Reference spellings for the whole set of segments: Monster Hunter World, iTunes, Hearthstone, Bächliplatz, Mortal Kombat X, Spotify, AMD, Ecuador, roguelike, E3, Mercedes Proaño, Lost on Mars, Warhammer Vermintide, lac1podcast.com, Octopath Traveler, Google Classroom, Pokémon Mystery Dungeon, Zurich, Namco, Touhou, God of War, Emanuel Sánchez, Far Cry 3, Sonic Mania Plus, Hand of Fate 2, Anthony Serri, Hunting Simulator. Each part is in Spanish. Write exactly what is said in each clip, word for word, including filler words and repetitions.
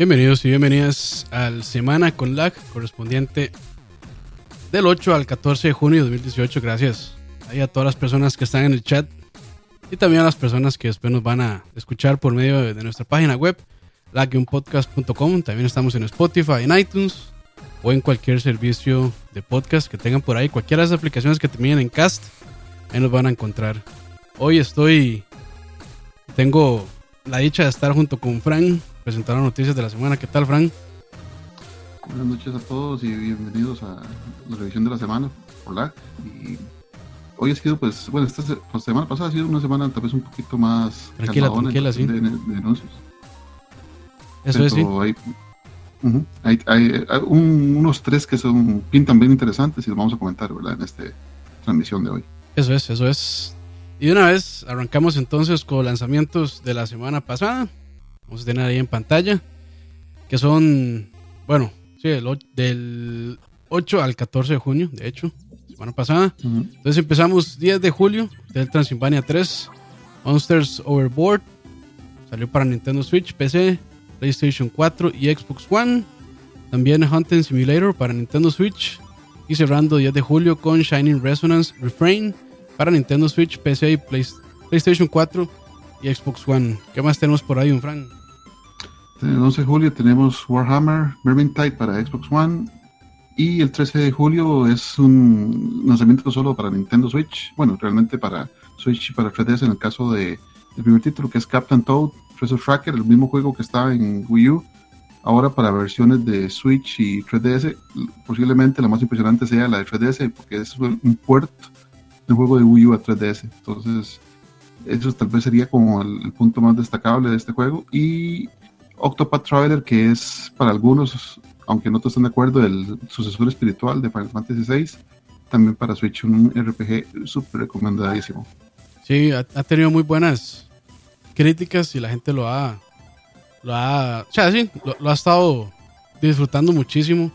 Bienvenidos y bienvenidas al Semana con Lag, correspondiente del ocho al catorce de junio de dos mil dieciocho. Gracias ahí a todas las personas que están en el chat y también a las personas que después nos van a escuchar por medio de, de nuestra página web, lac uno podcast punto com. También estamos en Spotify, en iTunes o en cualquier servicio de podcast que tengan por ahí. Cualquiera de las aplicaciones que terminen en Cast, ahí nos van a encontrar. Hoy estoy... Tengo la dicha de estar junto con Fran, presentar las noticias de la semana. ¿Qué tal, Fran? Buenas noches a todos y bienvenidos a la revisión de la semana. Hola. Y hoy ha sido, pues, bueno, esta semana pasada ha sido una semana tal vez un poquito más tranquila, tranquila, sí. De, de, de anuncios. Eso pero es, sí. Hay, uh-huh, hay, hay, hay un, unos tres que son pintan bien interesantes y los vamos a comentar, ¿verdad? En esta transmisión de hoy. Eso es, eso es. Y de una vez arrancamos entonces con lanzamientos de la semana pasada. Vamos a tener ahí en pantalla, que son, bueno, sí, el, del ocho al catorce de junio, de hecho, semana pasada. Uh-huh. Entonces empezamos diez de julio, del Transylvania tres, Monsters Overboard, salió para Nintendo Switch, P C, PlayStation cuatro y Xbox One. También Hunting Simulator para Nintendo Switch. Y cerrando diez de julio con Shining Resonance Refrain, para Nintendo Switch, P C, y Play, PlayStation cuatro y Xbox One. ¿Qué más tenemos por ahí, un Frank? El once de julio tenemos Warhammer Vermintide para Xbox One. Y el trece de julio es un lanzamiento solo para Nintendo Switch. Bueno, realmente para Switch y para tres D S en el caso de, del primer título, que es Captain Toad Treasure Tracker, el mismo juego que estaba en Wii U. Ahora para versiones de Switch y tres D S, posiblemente la más impresionante sea la de tres D S, porque es un puerto de juego de Wii U a tres D S. Entonces, eso tal vez sería como el, el punto más destacable de este juego. Y Octopath Traveler, que es para algunos, aunque no todos están de acuerdo, el sucesor espiritual de Final Fantasy seis, también para Switch, un R P G súper recomendadísimo. Sí, ha, ha tenido muy buenas críticas y la gente lo ha... Lo ha, o sea, sí, lo, lo ha estado disfrutando muchísimo.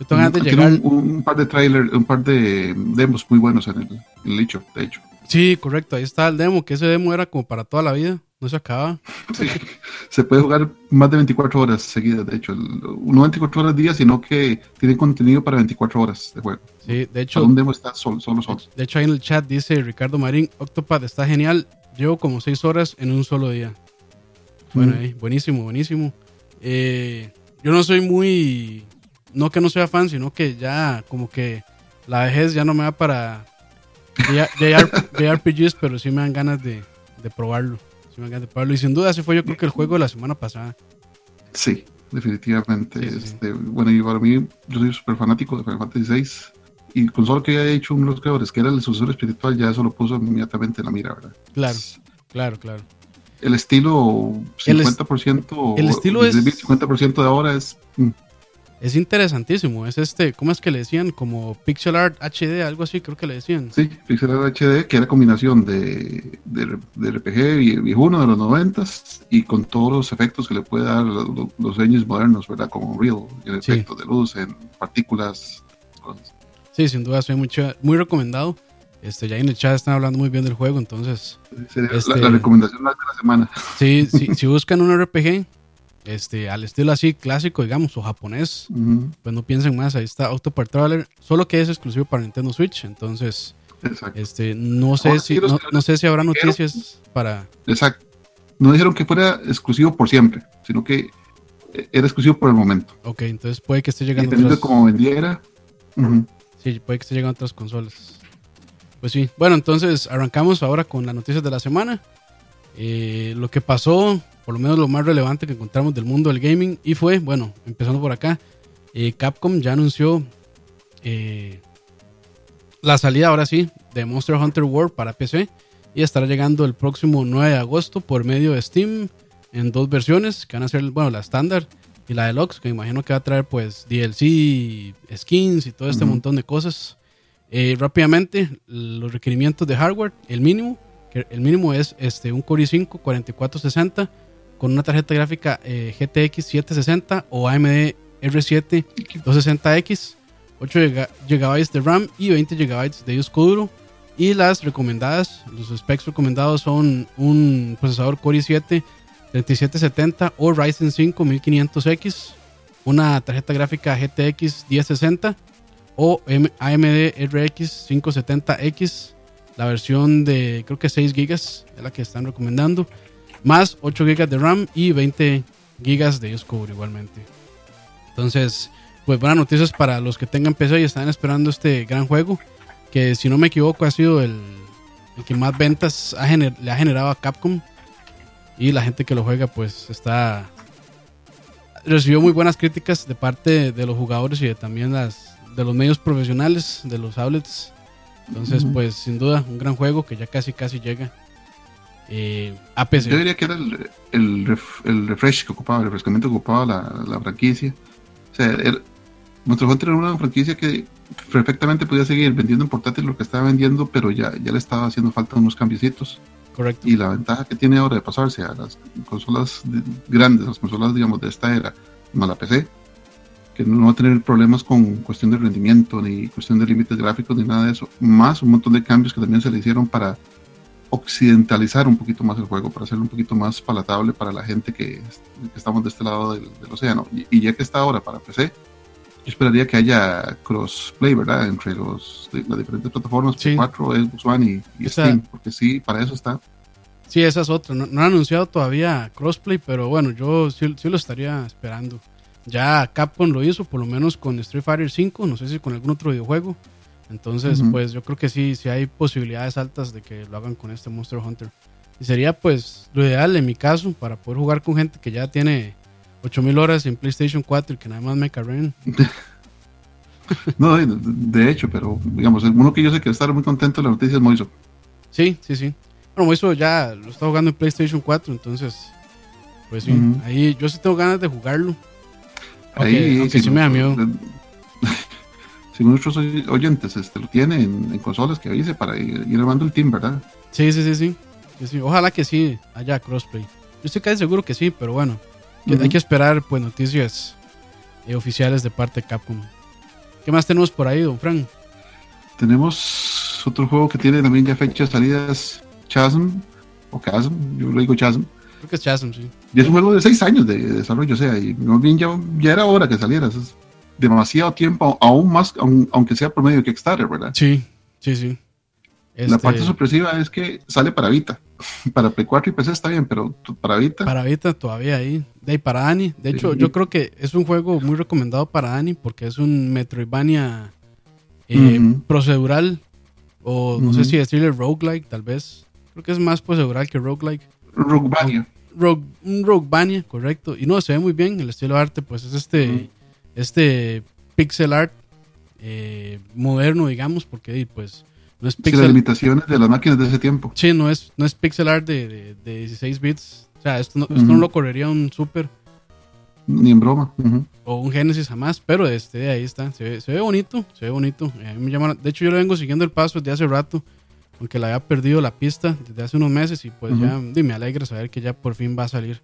Yo tengo ganas de llegar. Un, un par de trailers, un par de demos muy buenos en el, en el hecho, de hecho. Sí, correcto, ahí está el demo, que ese demo era como para toda la vida, no se acaba. Sí, se puede jugar más de veinticuatro horas seguidas, de hecho, el, no veinticuatro horas día, sino que tiene contenido para veinticuatro horas de juego. Sí, de hecho. Un demo está solo, solo, solo. De hecho, ahí en el chat dice Ricardo Marín, Octopath está genial, llevo como seis horas en un solo día. Bueno, ahí, buenísimo, buenísimo. Eh, yo no soy muy... No que no sea fan, sino que ya como que la vejez ya no me va para J R P Gs, pero sí me dan ganas de, de probarlo. Sí me dan ganas de probarlo. Y sin duda ese fue, yo creo, que el juego de la semana pasada. Sí, definitivamente. Sí, sí. Este, bueno, y para mí, yo soy súper fanático de Final Fantasy seis. Y con solo que haya hecho uno de los creadores, que era el sucesor espiritual, ya eso lo puso inmediatamente en la mira, ¿verdad? Claro, es, claro, claro. El estilo cincuenta por ciento, el estilo es, cincuenta por ciento de ahora es mm. es interesantísimo, es este, ¿cómo es que le decían? Como pixel art H D, algo así, creo que le decían. Sí, pixel art H D, que era combinación de, de, de R P G viejuno de los noventas y con todos los efectos que le puede dar los, los diseños modernos, ¿verdad? Como Real, el sí. efecto de luz en partículas, cosas. Sí, sin duda, soy muy, muy recomendado. Este, ya en el chat están hablando muy bien del juego, entonces... Sería este, la, la recomendación más de la semana. Sí, sí, si buscan un R P G este, al estilo así clásico, digamos, o japonés, uh-huh, pues no piensen más, ahí está Octopath Traveler, solo que es exclusivo para Nintendo Switch, entonces... Exacto. Este, no sé ahora, si sí, no, no sé si habrá noticias dijeron, para... Exacto. No dijeron que fuera exclusivo por siempre, sino que era exclusivo por el momento. Ok, entonces puede que esté llegando... Y otras... como vendiera... Uh-huh. Sí, puede que esté llegando a otras consolas. Pues sí, bueno, entonces arrancamos ahora con las noticias de la semana. Eh, lo que pasó, por lo menos lo más relevante que encontramos del mundo del gaming, y fue, bueno, empezando por acá, eh, Capcom ya anunció eh, la salida, ahora sí, de Monster Hunter World para P C, y estará llegando el próximo nueve de agosto por medio de Steam, en dos versiones, que van a ser, bueno, la estándar y la deluxe, que me imagino que va a traer, pues, D L C, skins y todo este uh-huh. montón de cosas. Eh, rápidamente, los requerimientos de hardware, el mínimo, que el mínimo es este, un Core i cinco cuarenta y cuatro sesenta con una tarjeta gráfica eh, G T X setecientos sesenta o A M D R siete doscientos sesenta X, ocho gigabytes de RAM y veinte gigabytes de disco duro. Y las recomendadas, los specs recomendados son un procesador Core i siete treinta y siete setenta o Ryzen cinco mil quinientos equis, una tarjeta gráfica G T X mil sesenta o A M D R X quinientos setenta equis, la versión de creo que seis gigas es la que están recomendando, más ocho gigas de RAM y veinte gigas de disco duro igualmente. Entonces, pues buenas noticias para los que tengan P C y están esperando este gran juego, que si no me equivoco ha sido el, el que más ventas ha gener, le ha generado a Capcom, y la gente que lo juega pues está recibió muy buenas críticas de parte de los jugadores y de también las de los medios profesionales, de los outlets. Entonces, uh-huh. pues sin duda, un gran juego que ya casi casi llega eh, a P C. Yo diría que era el, el, ref, el refresh que ocupaba, el refrescamiento que ocupaba la, la franquicia. O sea, el, Monster Hunter era una franquicia que perfectamente podía seguir vendiendo en portátil lo que estaba vendiendo, pero ya, ya le estaba haciendo falta unos cambiecitos. Correcto. Y la ventaja que tiene ahora de pasarse a las consolas de, grandes, las consolas, digamos, de esta era, más la P C, que no va a tener problemas con cuestión de rendimiento, ni cuestión de límites gráficos, ni nada de eso. Más un montón de cambios que también se le hicieron para occidentalizar un poquito más el juego, para hacerlo un poquito más palatable para la gente que, que estamos de este lado del, del océano. Y, y ya que está ahora para P C, yo esperaría que haya crossplay, ¿verdad? Entre los, las diferentes plataformas, sí. P cuatro, Xbox One y, y o sea, Steam, porque sí, para eso está. Sí, esa es otra. No, no han anunciado todavía crossplay, pero bueno, yo sí, sí lo estaría esperando. Ya Capcom lo hizo, por lo menos con Street Fighter cinco, no sé si con algún otro videojuego. Entonces, uh-huh. pues yo creo que sí, sí hay posibilidades altas de que lo hagan con este Monster Hunter. Y sería pues lo ideal en mi caso, para poder jugar con gente que ya tiene ocho mil horas en PlayStation cuatro y que nada más me carguen. No, de hecho, pero digamos, uno que yo sé que va a estar muy contento de la noticia es Moiso. Sí, sí, sí. Bueno, Moiso ya lo está jugando en PlayStation cuatro, entonces, pues sí, uh-huh. ahí yo sí tengo ganas de jugarlo. Ahí, okay, okay, si sí me da miedo. Si nuestros oyentes este, lo tienen en, en consolas, que avise para ir, ir armando el team, ¿verdad? Sí, sí, sí, sí, sí, sí. Ojalá que sí haya crossplay. Yo estoy casi seguro que sí, pero bueno, uh-huh. hay que esperar pues noticias eh, oficiales de parte de Capcom. ¿Qué más tenemos por ahí, don Frank? Tenemos otro juego que tiene también ya fechas salidas, Chasm, o Chasm, yo lo digo Chasm. Creo que es Chasm, sí. Y es un juego de seis años de desarrollo, o sea, y no bien ya, ya era hora que saliera. Es demasiado tiempo, aún más, aun, aunque sea por medio de Kickstarter, ¿verdad? Sí, sí, sí. Este... La parte sorpresiva es que sale para Vita. Para Play cuatro y P C está bien, pero para Vita. Para Vita todavía ahí. De ahí para Dani. De hecho, sí. yo creo que es un juego muy recomendado para Dani porque es un Metroidvania eh, uh-huh. procedural, o no uh-huh. sé si decirle roguelike, tal vez. Creo que es más procedural que roguelike. Roguevania. Rogue, un Roguevania, correcto. Y no, se ve muy bien el estilo de arte, pues es este, uh-huh. este pixel art eh, moderno, digamos, porque pues no es pixel. Sí, las limitaciones de las máquinas de ese tiempo. Sí, no es, no es pixel art de, de, de dieciséis bits. O sea, esto no, uh-huh. esto no lo correría un Super. Ni en broma. Uh-huh. O un Genesis jamás, pero este ahí está. Se ve, se ve bonito, se ve bonito. A mí me llama, de hecho, yo le vengo siguiendo el paso desde hace rato, aunque la había perdido la pista desde hace unos meses y pues uh-huh. ya y me alegra saber que ya por fin va a salir.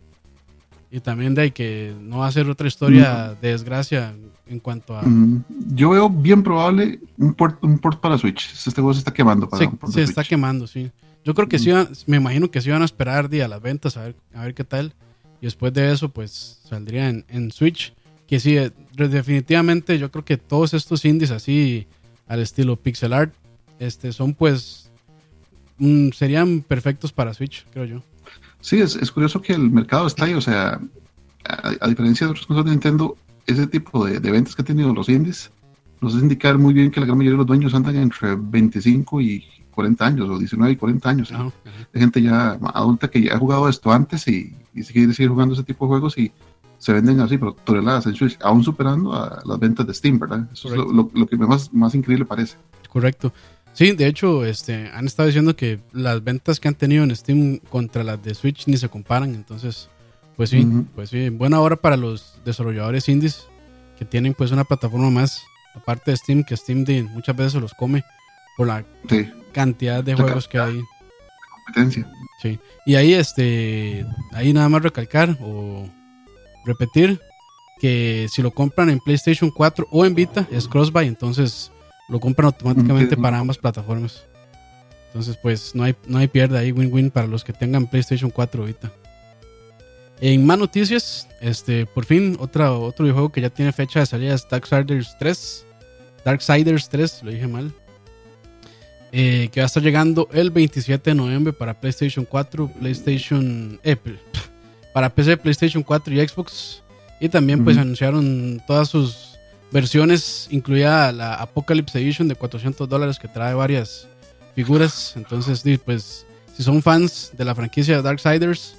Y también de ahí que no va a ser otra historia uh-huh. de desgracia en cuanto a... Uh-huh. Yo veo bien probable un port, un port para Switch. Este juego se está quemando para se, un port Se está Switch. Quemando, sí. Yo creo que sí, uh-huh. me imagino que sí van a esperar día a las ventas a ver, a ver qué tal. Y después de eso pues saldría en, en Switch. Que sí, definitivamente yo creo que todos estos indies así al estilo pixel art este, son pues... Mm, serían perfectos para Switch, creo yo. Sí, es, es curioso que el mercado está ahí, o sea, a, a diferencia de otros consolas de Nintendo, ese tipo de, de ventas que han tenido los indies nos hace indicar muy bien que la gran mayoría de los dueños andan entre veinticinco y cuarenta años, o diecinueve y cuarenta años. ¿Sí? Oh, okay. Hay gente ya adulta que ya ha jugado esto antes y, y se quiere seguir jugando ese tipo de juegos y se venden así, pero toneladas en Switch, aún superando a las ventas de Steam, ¿verdad? Eso es lo, lo, lo que más, más increíble parece. Correcto. Sí, de hecho, este, han estado diciendo que las ventas que han tenido en Steam contra las de Switch ni se comparan, entonces, pues sí, uh-huh. pues sí, buena hora para los desarrolladores indies que tienen pues una plataforma más, aparte de Steam, que Steam de, muchas veces se los come por la sí. cantidad de la juegos ca- que hay. Competencia. Sí, y ahí, este, ahí nada más recalcar o repetir que si lo compran en PlayStation cuatro o en Vita, es cross-buy, entonces... Lo compran automáticamente para ambas plataformas. Entonces, pues, no hay, no hay pierde ahí, win-win para los que tengan PlayStation cuatro ahorita. En más noticias, este, por fin otra, otro videojuego que ya tiene fecha de salida es Darksiders tres. Darksiders tres, lo dije mal. Eh, que va a estar llegando el veintisiete de noviembre para PlayStation cuatro, PlayStation, eh, para P C, PlayStation cuatro y Xbox. Y también pues mm-hmm. anunciaron todas sus versiones, incluida la Apocalypse Edition de cuatrocientos dólares que trae varias figuras. Entonces, pues, si son fans de la franquicia de Darksiders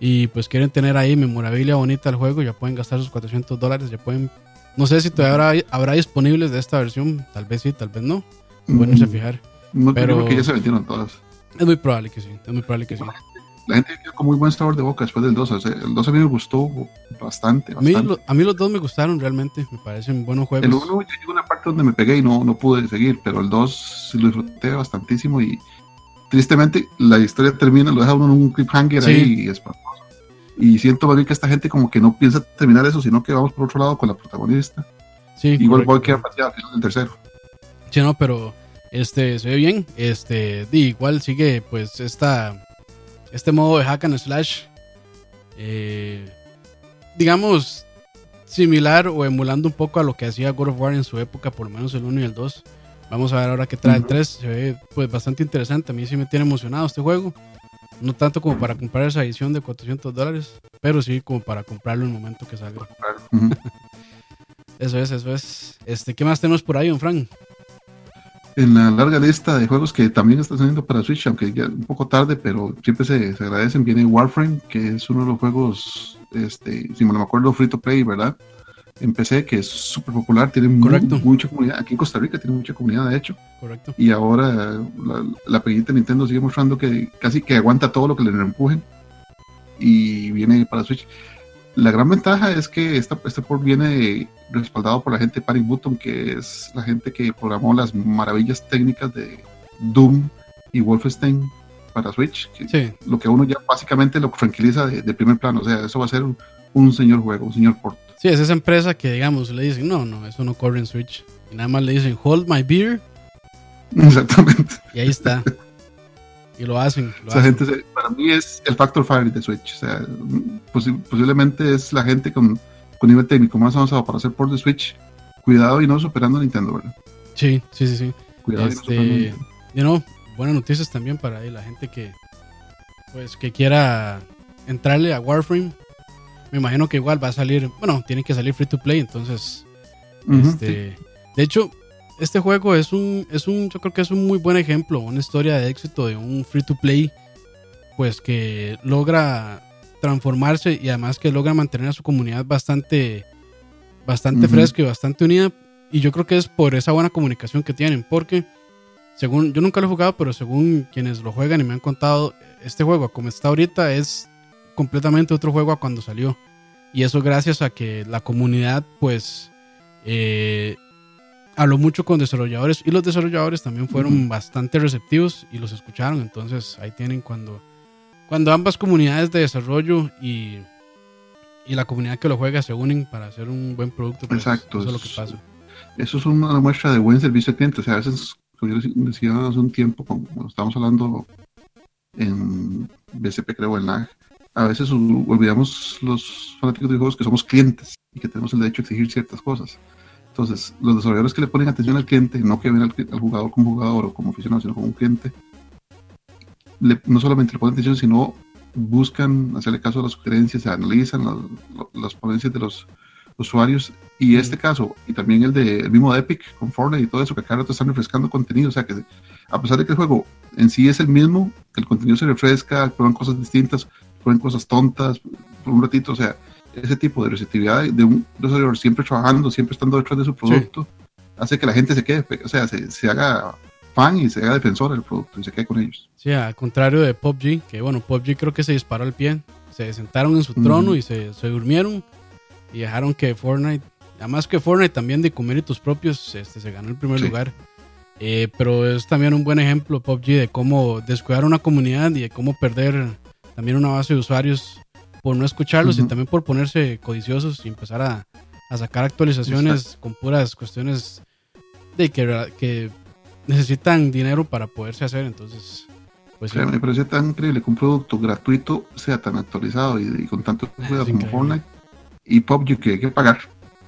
y pues quieren tener ahí memorabilia bonita al juego, ya pueden gastar sus cuatrocientos dólares, ya pueden... No sé si todavía habrá, habrá disponibles de esta versión, tal vez sí, tal vez no. Bueno, mm-hmm. a fijar. No, pero creo que ya se vendieron todas. Es muy probable que sí, es muy probable que sí. La gente quedó con muy buen sabor de boca después del dos. O sea, el dos a mí me gustó bastante. bastante. A, mí, lo, a mí los dos me gustaron realmente, me parecen buenos juegos. El uno yo llegué a una parte donde me pegué y no, no pude seguir, pero el dos lo disfruté bastantísimo y tristemente la historia termina, lo deja uno en un cliffhanger sí. ahí y espantoso. Y siento más bien que esta gente como que no piensa terminar eso, sino que vamos por otro lado con la protagonista. Sí, igual voy a quedar al final del tercero. Sí, no, pero... Este, se ve bien, este, igual sigue pues esta, este modo de hack and slash, eh, digamos, similar o emulando un poco a lo que hacía God of War en su época, por lo menos el uno y el dos. Vamos a ver ahora qué trae el tres, se ve pues bastante interesante, a mí sí me tiene emocionado este juego, no tanto como para comprar esa edición de cuatrocientos dólares, pero sí como para comprarlo en el momento que salga. Uh-huh. Eso es, eso es. Este, ¿qué más tenemos por ahí, don Frank? En la larga lista de juegos que también están saliendo para Switch, aunque ya un poco tarde, pero siempre se, se agradecen, viene Warframe, que es uno de los juegos, este, si me lo acuerdo, free to play, ¿verdad? En P C, que es súper popular, tiene muy, mucha comunidad, aquí en Costa Rica tiene mucha comunidad, de hecho. Correcto. Y ahora la, la peguita de Nintendo sigue mostrando que casi que aguanta todo lo que le empujen, y viene para Switch. La gran ventaja es que esta, este port viene respaldado por la gente de Panic Button, que es la gente que programó las maravillas técnicas de Doom y Wolfenstein para Switch, que sí. Lo que uno ya básicamente lo tranquiliza de, de primer plano, o sea, eso va a ser un, un señor juego, un señor port. Sí, es esa empresa que, digamos, le dicen, no, no, eso no corre en Switch, y nada más le dicen, hold my beer. Exactamente. Y ahí está. Y lo hacen. Lo o sea, hacen. Gente se, para mí es el Factor Fire de Switch. O sea, posi- posiblemente es la gente con, con nivel técnico más avanzado para hacer port de Switch. Cuidado y no superando a Nintendo, ¿verdad? Sí, sí, sí, sí. Cuidado este, y no superando a you know, buenas noticias también para ahí, la gente que pues que quiera entrarle a Warframe. Me imagino que igual va a salir. Bueno, tiene que salir free to play, entonces. Uh-huh, este, sí. De hecho. Este juego es un, es un, yo creo que es un muy buen ejemplo, una historia de éxito de un free to play, pues que logra transformarse y además que logra mantener a su comunidad bastante, bastante uh-huh. fresca y bastante unida. Y yo creo que es por esa buena comunicación que tienen, porque según, yo nunca lo he jugado, pero según quienes lo juegan y me han contado, este juego como está ahorita es completamente otro juego a cuando salió. Y eso gracias a que la comunidad, pues, eh, habló mucho con desarrolladores y los desarrolladores también fueron uh-huh. bastante receptivos y los escucharon. Entonces ahí tienen cuando, cuando ambas comunidades de desarrollo y, y la comunidad que lo juega se unen para hacer un buen producto. Pues, exacto. Eso es lo que pasa. Eso es una muestra de buen servicio al cliente. O sea, a veces, como yo decía hace un tiempo, cuando estábamos hablando en B C P, creo, en L A G, a veces olvidamos los fanáticos de juegos que somos clientes y que tenemos el derecho a exigir ciertas cosas. Entonces, los desarrolladores que le ponen atención al cliente, no que ven al, al jugador como jugador o como aficionado, sino como un cliente, le, no solamente le ponen atención, sino buscan hacerle caso a las sugerencias, analizan las, las ponencias de los usuarios. Y este caso, y también el de el mismo de Epic, con Fortnite y todo eso, que cada rato están refrescando contenido. O sea, que a pesar de que el juego en sí es el mismo, el contenido se refresca, prueban cosas distintas, prueban cosas tontas, por un ratito, o sea... Ese tipo de receptividad de un desarrollador siempre trabajando, siempre estando detrás de su producto, sí. hace que la gente se quede, o sea, se, se haga fan y se haga defensor del producto y se quede con ellos. Sí, al contrario de P U B G, que bueno, P U B G creo que se disparó al pie, se sentaron en su mm. trono y se, se durmieron y dejaron que Fortnite, además que Fortnite también de méritos propios, este, se ganó el primer sí. lugar. Eh, pero es también un buen ejemplo P U B G de cómo descuidar una comunidad y de cómo perder también una base de usuarios por no escucharlos uh-huh. y también por ponerse codiciosos y empezar a, a sacar actualizaciones Exacto. con puras cuestiones de que, que necesitan dinero para poderse hacer. Entonces Pues sí. O sea, me parece tan increíble que un producto gratuito sea tan actualizado y, y con tantos juegos como Fortnite y P U B G que hay que pagar.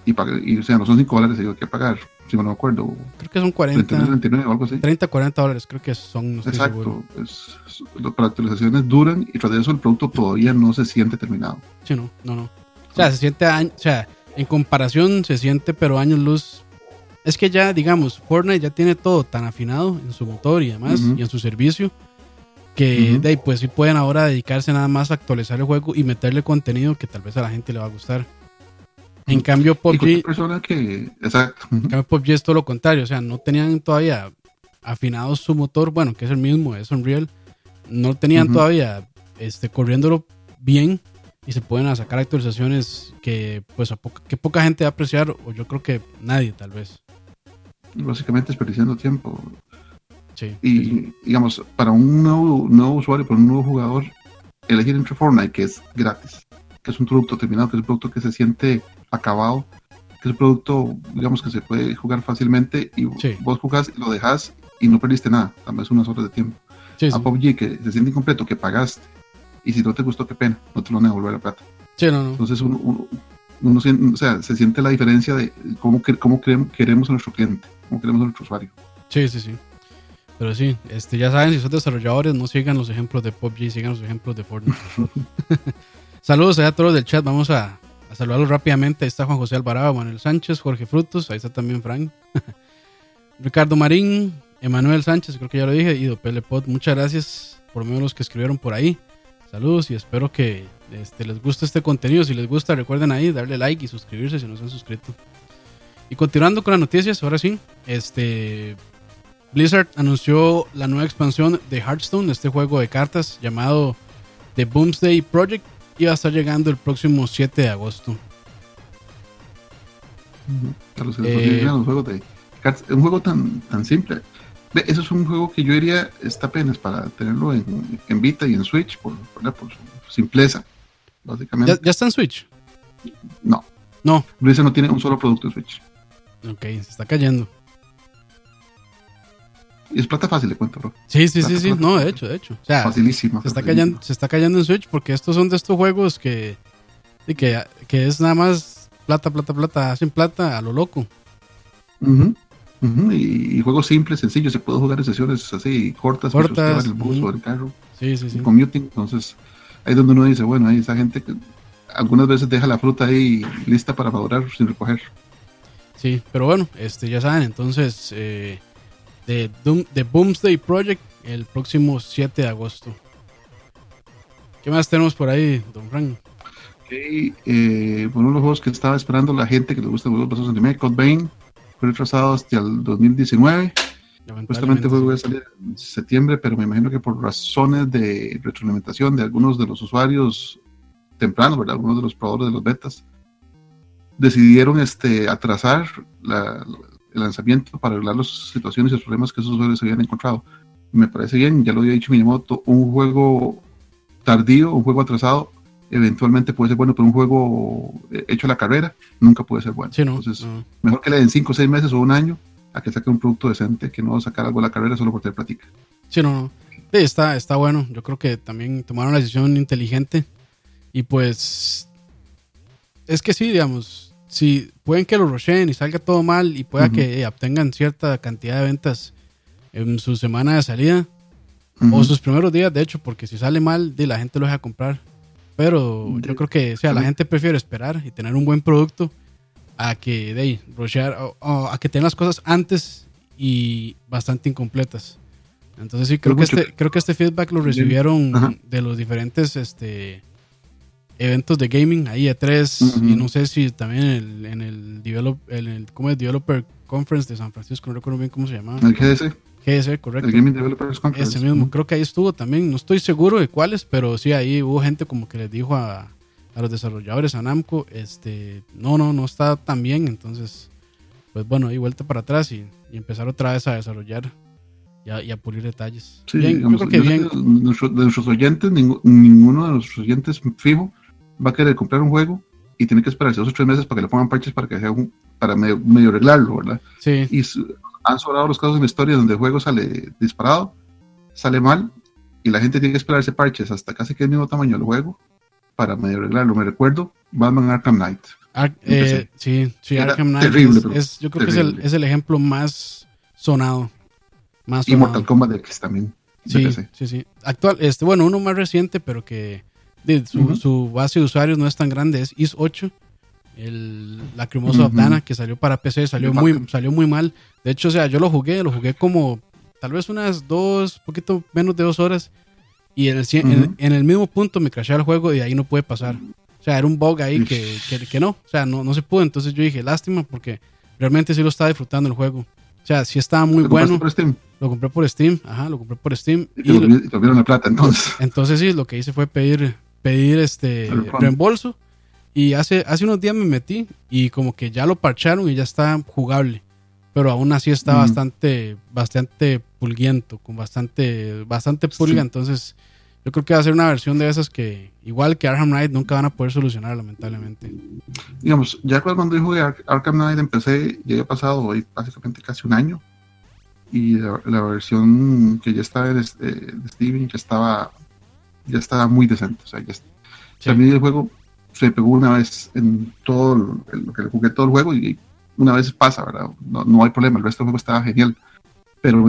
Y, pagar, y o sea, no son cinco dólares, digo, hay que pagar. Si no me acuerdo. Creo que son cuarenta, treinta y nueve, o algo así. treinta, cuarenta dólares, creo que son. No exacto. Es, las actualizaciones duran y tras de eso el producto todavía no se siente terminado. Sí, no, no, no. O sea, ah. se siente, a, o sea, en comparación se siente, pero años luz. Es que ya, digamos, Fortnite ya tiene todo tan afinado en su motor y demás, uh-huh. y en su servicio, que uh-huh. de ahí pues sí pueden ahora dedicarse nada más a actualizar el juego y meterle contenido que tal vez a la gente le va a gustar. En cambio, P U B G, persona que, exacto. En cambio, P U B G es todo lo contrario, o sea, no tenían todavía afinado su motor, bueno, que es el mismo, es Unreal, no tenían uh-huh. todavía este, corriéndolo bien y se pueden sacar actualizaciones que pues a poca, que poca gente va a apreciar, o yo creo que nadie tal vez. Básicamente desperdiciando tiempo. Sí. Y sí. digamos, para un nuevo, nuevo usuario, para un nuevo jugador, elegir entre Fortnite, que es gratis, que es un producto terminado, que es un producto que se siente acabado, que es un producto, digamos, que se puede jugar fácilmente y sí. vos jugás y lo dejás y no perdiste nada, también es unas horas de tiempo. Sí, a sí. P U B G que se siente incompleto, que pagaste, y si no te gustó, qué pena, no te lo van a devolver la plata. Sí, no, no. Entonces uno, uno, uno, uno o sea, se siente la diferencia de cómo, cómo queremos a nuestro cliente, cómo queremos a nuestro usuario. Sí, sí, sí. Pero sí, este, ya saben, si son desarrolladores, no sigan los ejemplos de P U B G, sigan los ejemplos de Fortnite. Saludos a todos los del chat, vamos a, a saludarlos rápidamente. Ahí está Juan José Alvarado, Manuel Sánchez, Jorge Frutos, ahí está también Frank, Ricardo Marín, Emanuel Sánchez, creo que ya lo dije, y Dopelepod, muchas gracias por lo menos los que escribieron por ahí. Saludos y espero que este, les guste este contenido. Si les gusta, recuerden ahí darle like y suscribirse si no se han suscrito. Y continuando con las noticias, ahora sí, este Blizzard anunció la nueva expansión de Hearthstone, este juego de cartas llamado The Boomsday Project. Va a estar llegando el próximo siete de agosto. Claro, si eh, los juegos de cartas, un juego tan, tan simple. Eso es un juego que yo diría está apenas para tenerlo en, en Vita y en Switch por, por, por su simpleza, básicamente. ¿Ya, ¿Ya está en Switch? No. No. Blizzard no tiene un solo producto en Switch. Ok, se está cayendo. Es plata fácil, le cuento, bro. Sí, sí, plata, sí, sí. Plata. No, de hecho, de hecho. O sea, facilísimo. Se está, callando, se está callando en Switch porque estos son de estos juegos que, que, que es nada más plata, plata, plata. Hacen plata a lo loco. Uh-huh, uh-huh, y, y juegos simples, sencillos. Se puede jugar en sesiones así, cortas. Cortas. En el bus uh-huh. o en el carro. Sí, sí, sí. Commuting. Entonces, ahí es donde uno dice, bueno, hay esa gente que algunas veces deja la fruta ahí lista para madurar sin recoger. Sí, pero bueno, este ya saben, entonces... Eh, de The Boomsday Project el próximo siete de agosto. ¿Qué más tenemos por ahí, don Frank? Okay, eh, uno de los juegos que estaba esperando la gente que le gusta los juegos de anime, Code Vein, fue retrasado hasta el dos mil diecinueve. Justamente fue voy a salir en septiembre, pero me imagino que por razones de retroalimentación de algunos de los usuarios tempranos, ¿verdad? Algunos de los probadores de los betas decidieron este, atrasar la, la el lanzamiento para arreglar las situaciones y los problemas que esos usuarios habían encontrado. Me parece bien, ya lo había dicho Miyamoto, un juego tardío, un juego atrasado, eventualmente puede ser bueno, pero un juego hecho a la carrera nunca puede ser bueno. Sí, no, entonces, no. Mejor que le den cinco, seis meses o un año a que saque un producto decente, que no sacar algo a la carrera solo por tener plática. Sí, no, no. Sí, está, está bueno. Yo creo que también tomaron la decisión inteligente y pues es que sí, digamos... Si pueden que lo rushen y salga todo mal y pueda uh-huh. que eh, obtengan cierta cantidad de ventas en su semana de salida uh-huh. o sus primeros días, de hecho, porque si sale mal, la gente lo deja comprar. Pero yo creo que, o sea, la gente prefiere esperar y tener un buen producto a que de rushear o, o a que tengan las cosas antes y bastante incompletas. Entonces sí, creo, creo que, este, creo que este feedback lo recibieron uh-huh. de los diferentes... este eventos de gaming, ahí E tres uh-huh. y no sé si también en el, en el, develop, en el ¿cómo es? Developer Conference de San Francisco, no recuerdo bien cómo se llamaba. El G D C. G D C, correcto. El Gaming Developers Conference. Ese mismo, uh-huh. creo que ahí estuvo también, no estoy seguro de cuáles, pero sí, ahí hubo gente como que les dijo a, a los desarrolladores, a Namco, este, no, no, no está tan bien, entonces, pues bueno, ahí vuelta para atrás y, y empezar otra vez a desarrollar. Y a, y a pulir detalles. Sí, bien, digamos, yo creo que bien. De, nuestro, de nuestros oyentes, ninguno, ninguno de nuestros oyentes fijo va a querer comprar un juego y tiene que esperarse dos o tres meses para que le pongan parches para que sea un, para medio, medio arreglarlo, ¿verdad? Sí. Y su, han sobrado los casos en la historia donde el juego sale disparado, sale mal, y la gente tiene que esperarse parches hasta casi que el mismo tamaño del juego para medio arreglarlo. Me recuerdo Batman Arkham Knight. Ar- eh, sí, sí, Era Arkham Knight. Terrible, es, es, yo creo terrible. que es el, es el ejemplo más sonado. Más sonado. Y Mortal Kombat X también. Sí, sí, sí. Actual, este, bueno, uno más reciente, pero que de, su, uh-huh. su base de usuarios no es tan grande, es I S ocho, el lacrimoso uh-huh. Abdana, que salió para P C, salió muy, salió muy mal. De hecho, o sea, yo lo jugué, lo jugué como tal vez unas dos, poquito menos de dos horas, y en el, uh-huh. en, en el mismo punto me crashaba el juego y ahí no pude pasar. O sea, era un bug ahí que, que, que no, o sea, no, no se pudo. Entonces yo dije, lástima, porque realmente sí lo estaba disfrutando el juego. O sea, sí estaba muy bueno. Por Steam? Lo compré por Steam, ajá, lo compré por Steam. Y, y lo, te vieron la plata entonces. Entonces sí, lo que hice fue pedir, pedir este reembolso. Y hace, hace unos días me metí y como que ya lo parcharon y ya está jugable. Pero aún así está mm. bastante, bastante pulguiento, con bastante, bastante pulga. Sí. Entonces yo creo que va a ser una versión de esas que, igual que Arkham Knight, nunca van a poder solucionar, lamentablemente. Digamos, ya cuando yo jugué Ar- Arkham Knight empecé, ya había pasado hoy básicamente casi un año, y la, la versión que ya estaba de, de Steven ya estaba, ya estaba muy decente. O sea, ya está. Sí. O sea, el juego se pegó una vez en todo lo, en lo que le jugué, todo el juego, y una vez pasa, ¿verdad? No, no hay problema, el resto del juego estaba genial. Pero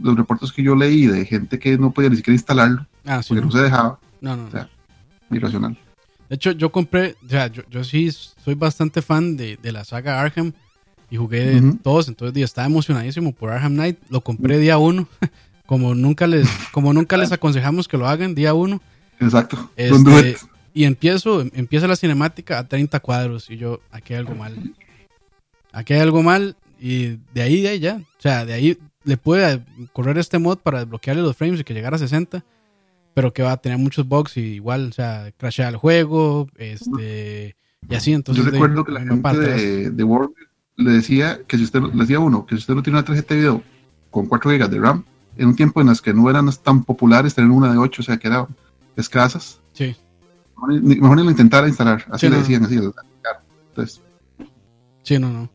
los reportes que yo leí de gente que no podía ni siquiera instalarlo, ah, sí, porque no. no se dejaba, no, no, o sea, no. irracional. De hecho, yo compré, o sea, yo, yo sí soy bastante fan de, de la saga Arkham y jugué uh-huh. de todos, entonces estaba emocionadísimo por Arkham Knight, lo compré uh-huh. día uno, como nunca les como nunca les aconsejamos que lo hagan día uno. Exacto. Este, y empiezo, empieza la cinemática a treinta cuadros y yo, aquí hay algo mal. Aquí hay algo mal y de ahí, de ahí ya, o sea, de ahí le puede correr este mod para desbloquearle los frames y que llegara a sesenta, pero que va a tener muchos bugs y igual, o sea, crashea el juego, este, y así. Entonces, yo recuerdo de, que la gente de, de Warhammer le decía que si usted, le decía uno, que si usted no tiene una tarjeta de video con cuatro gigas de RAM, en un tiempo en las que no eran tan populares tener una de ocho, o sea, que eran escasas, sí. mejor, ni, mejor ni lo intentara instalar, así sí, le decían, no. así, entonces. Sí, no, no.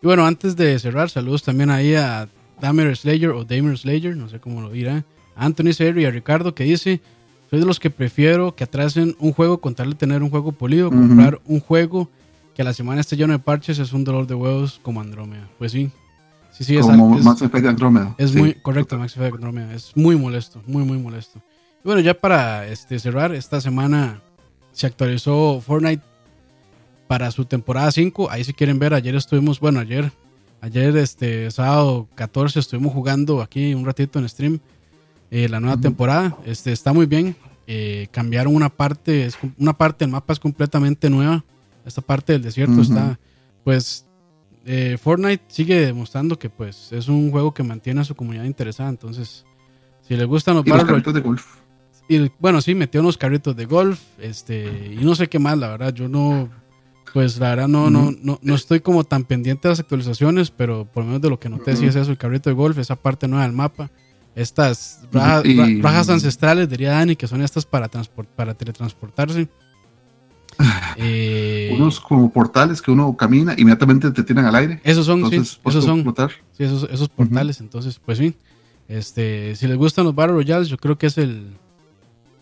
Y bueno, antes de cerrar, saludos también ahí a Damer Slayer o Damer Slayer, no sé cómo lo dirá, a Anthony Serri y a Ricardo, que dice, soy de los que prefiero que atrasen un juego con tal de tener un juego polido, uh-huh. comprar un juego que a la semana esté lleno de parches es un dolor de huevos como Andrómeda. Pues sí, sí, sí, es como es, Mass Effect Andrómeda. Es sí. muy, correcto, Mass Effect Andrómeda, es muy molesto, muy, muy molesto. Y bueno, ya para este, cerrar, esta semana se actualizó Fortnite para su temporada cinco, ahí si quieren ver, ayer estuvimos, bueno, ayer, ayer este sábado catorce estuvimos jugando aquí un ratito en stream eh, la nueva uh-huh. temporada, este está muy bien, eh, cambiaron una parte, es, una parte del mapa es completamente nueva, esta parte del desierto uh-huh. está, pues, eh, Fortnite sigue demostrando que pues es un juego que mantiene a su comunidad interesada, entonces, si les gustan los, ¿Y los carritos de golf? Y, bueno, sí, metió unos carritos de golf, este, y no sé qué más, la verdad, yo no... Pues la verdad no, uh-huh. no, no, no estoy como tan pendiente de las actualizaciones, pero por lo menos de lo que noté uh-huh. sí es eso, el carrito de golf, esa parte nueva del mapa, estas rajas, y... rajas ancestrales, diría Dani, que son estas para, transport- para teletransportarse. eh... Unos como portales que uno camina, inmediatamente te tiran al aire. Esos son, entonces, sí, esos son, sí, esos, esos portales, uh-huh. entonces pues sí, este, si les gustan los Battle Royales, yo creo que es el,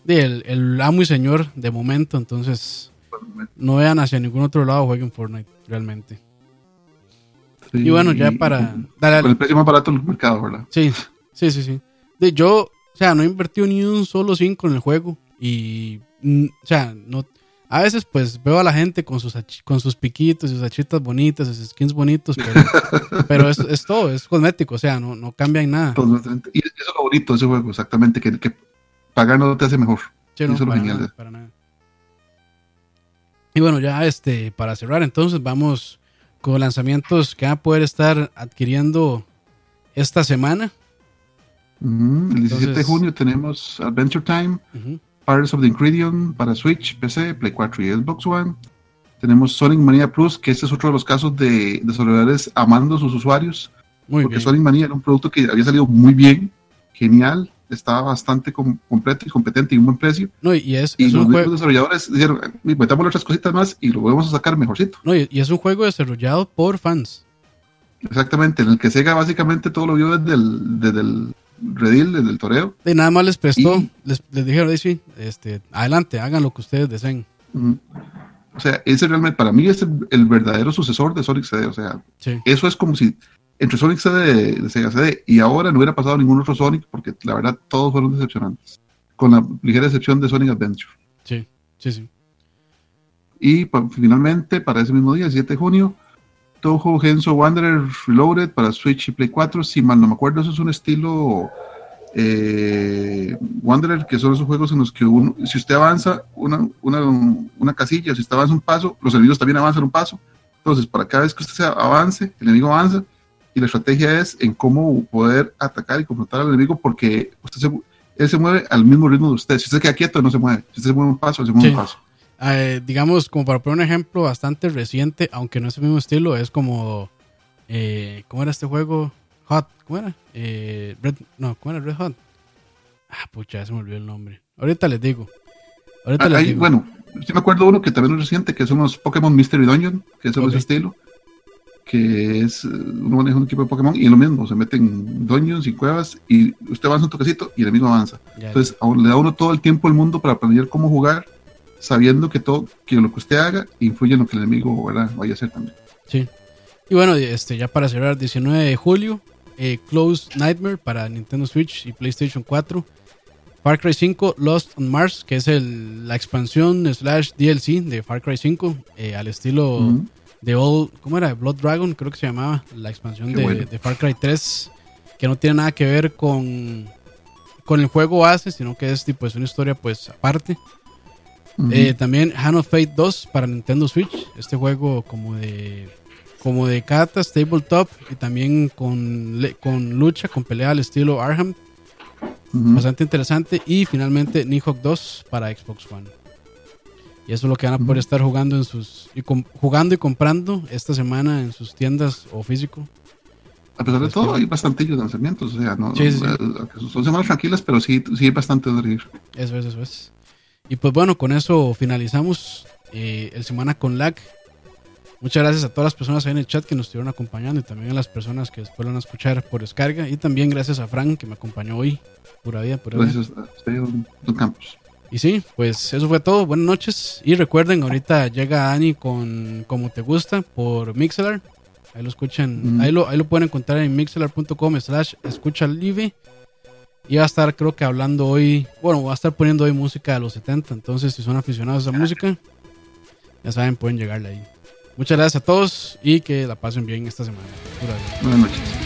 el, el amo y señor de momento, entonces... No vean hacia ningún otro lado, jueguen Fortnite, realmente. Sí, y bueno, ya para... Dale, dale. Con el precio más barato en el mercado, ¿verdad? Sí, sí, sí, sí. De, yo, o sea, no he invertido ni un solo cinco en el juego. Y, mm, o sea, no... A veces, pues, veo a la gente con sus, con sus piquitos, sus hachitas bonitas, sus skins bonitos, pero, pero es, es todo, es cosmético, o sea, no, no cambia en nada. Y eso es lo bonito de ese juego, exactamente, que, que pagar no te hace mejor. Sí, no, eso es lo genial. Nada, para nada. Y bueno, ya este para cerrar, entonces vamos con lanzamientos que van a poder estar adquiriendo esta semana. Mm, el entonces, diecisiete de junio tenemos Adventure Time, uh-huh. Pirates of the Incredium para Switch, P C, Play cuatro y Xbox One. Tenemos Sonic Mania Plus, que este es otro de los casos de desarrolladores amando a sus usuarios. Muy porque bien. Sonic Mania era un producto que había salido muy bien, genial. Estaba bastante com- completo y competente y un buen precio. No, y es, y es los un juego... desarrolladores dijeron, metámosle otras cositas más y lo vamos a sacar mejorcito. No, y es un juego desarrollado por fans. Exactamente, en el que Sega básicamente todo lo vio desde el, desde el, redil, el del toreo. Y nada más les prestó, y, les, les dijeron, sí, este, adelante, hagan lo que ustedes deseen. Uh-huh. O sea, ese realmente, para mí es el, el verdadero sucesor de Sonic C D, o sea, sí. Eso es como si entre Sonic C D, de Sega C D y ahora no hubiera pasado ningún otro Sonic, porque la verdad todos fueron decepcionantes, con la ligera excepción de Sonic Adventure. Sí, sí, sí. Y pa- finalmente, para ese mismo día, el siete de junio, Touhou Genso Wanderer Reloaded para Switch y Play cuatro. Si mal no me acuerdo, eso es un estilo eh, Wanderer, que son esos juegos en los que uno, si usted avanza una, una, una casilla, si usted avanza un paso, los enemigos también avanzan un paso. Entonces, para cada vez que usted se avance, el enemigo avanza, y la estrategia es en cómo poder atacar y confrontar al enemigo, porque usted se, él se mueve al mismo ritmo de usted. Si usted queda quieto, no se mueve. Si usted se mueve un paso, se mueve sí. un paso. Eh, digamos, como para poner un ejemplo bastante reciente, aunque no es el mismo estilo, es como eh, ¿cómo era este juego? Hot, ¿cómo era? Eh, Red, no, ¿cómo era Red Hot? Ah, pucha, se me olvidó el nombre. Ahorita les digo. Ahorita ah, les hay, digo. Bueno, sí me acuerdo uno que también es reciente, que son los Pokémon Mystery Dungeon, que es okay. ese estilo, que es uno maneja un equipo de Pokémon y es lo mismo, se meten dungeons y cuevas y usted avanza un toquecito y el enemigo avanza. Ya, entonces ya. Le da uno todo el tiempo al mundo para aprender cómo jugar, sabiendo que todo, que lo que usted haga influye en lo que el enemigo, ¿verdad?, vaya a hacer también. Sí. Y bueno, este, ya para cerrar, diecinueve de julio, eh, Closed Nightmare para Nintendo Switch y PlayStation cuatro. Far Cry cinco Lost on Mars, que es el, la expansión slash D L C de Far Cry cinco, eh, al estilo uh-huh. de Old, ¿cómo era? Blood Dragon, creo que se llamaba, la expansión de, bueno. de Far Cry tres, que no tiene nada que ver con, con el juego base, sino que es tipo es una historia pues aparte. Uh-huh. Eh, también Hand of Fate dos para Nintendo Switch, este juego como de como de cartas, tabletop, y también con, con lucha, con pelea al estilo Arkham, uh-huh. bastante interesante. Y finalmente Nihok dos para Xbox One. Y eso es lo que van a poder uh-huh. estar jugando en sus y com, jugando y comprando esta semana en sus tiendas o físico. A pesar de pues todo, que... hay bastantillos lanzamientos, o sea, no, sí, sí. son semanas tranquilas, pero sí, sí hay bastante de reír. Eso es, eso es. Y pues bueno, con eso finalizamos eh, el Semana con Lag. Muchas gracias a todas las personas ahí en el chat que nos estuvieron acompañando, y también a las personas que después lo van a escuchar por descarga. Y también gracias a Frank, que me acompañó hoy. Pura vida, pura vida. Gracias a usted, Don Campos. Y sí, pues eso fue todo. Buenas noches. Y recuerden, ahorita llega Dani con Como Te Gusta por Mixelar. Ahí lo escuchan, mm. ahí, lo, ahí lo pueden encontrar en mixelar.com slash escuchalive. Y va a estar, creo que hablando hoy, bueno, va a estar poniendo hoy música de los setenta, entonces si son aficionados a esa música, ya saben, pueden llegarle ahí. Muchas gracias a todos y que la pasen bien esta semana. Buenas noches.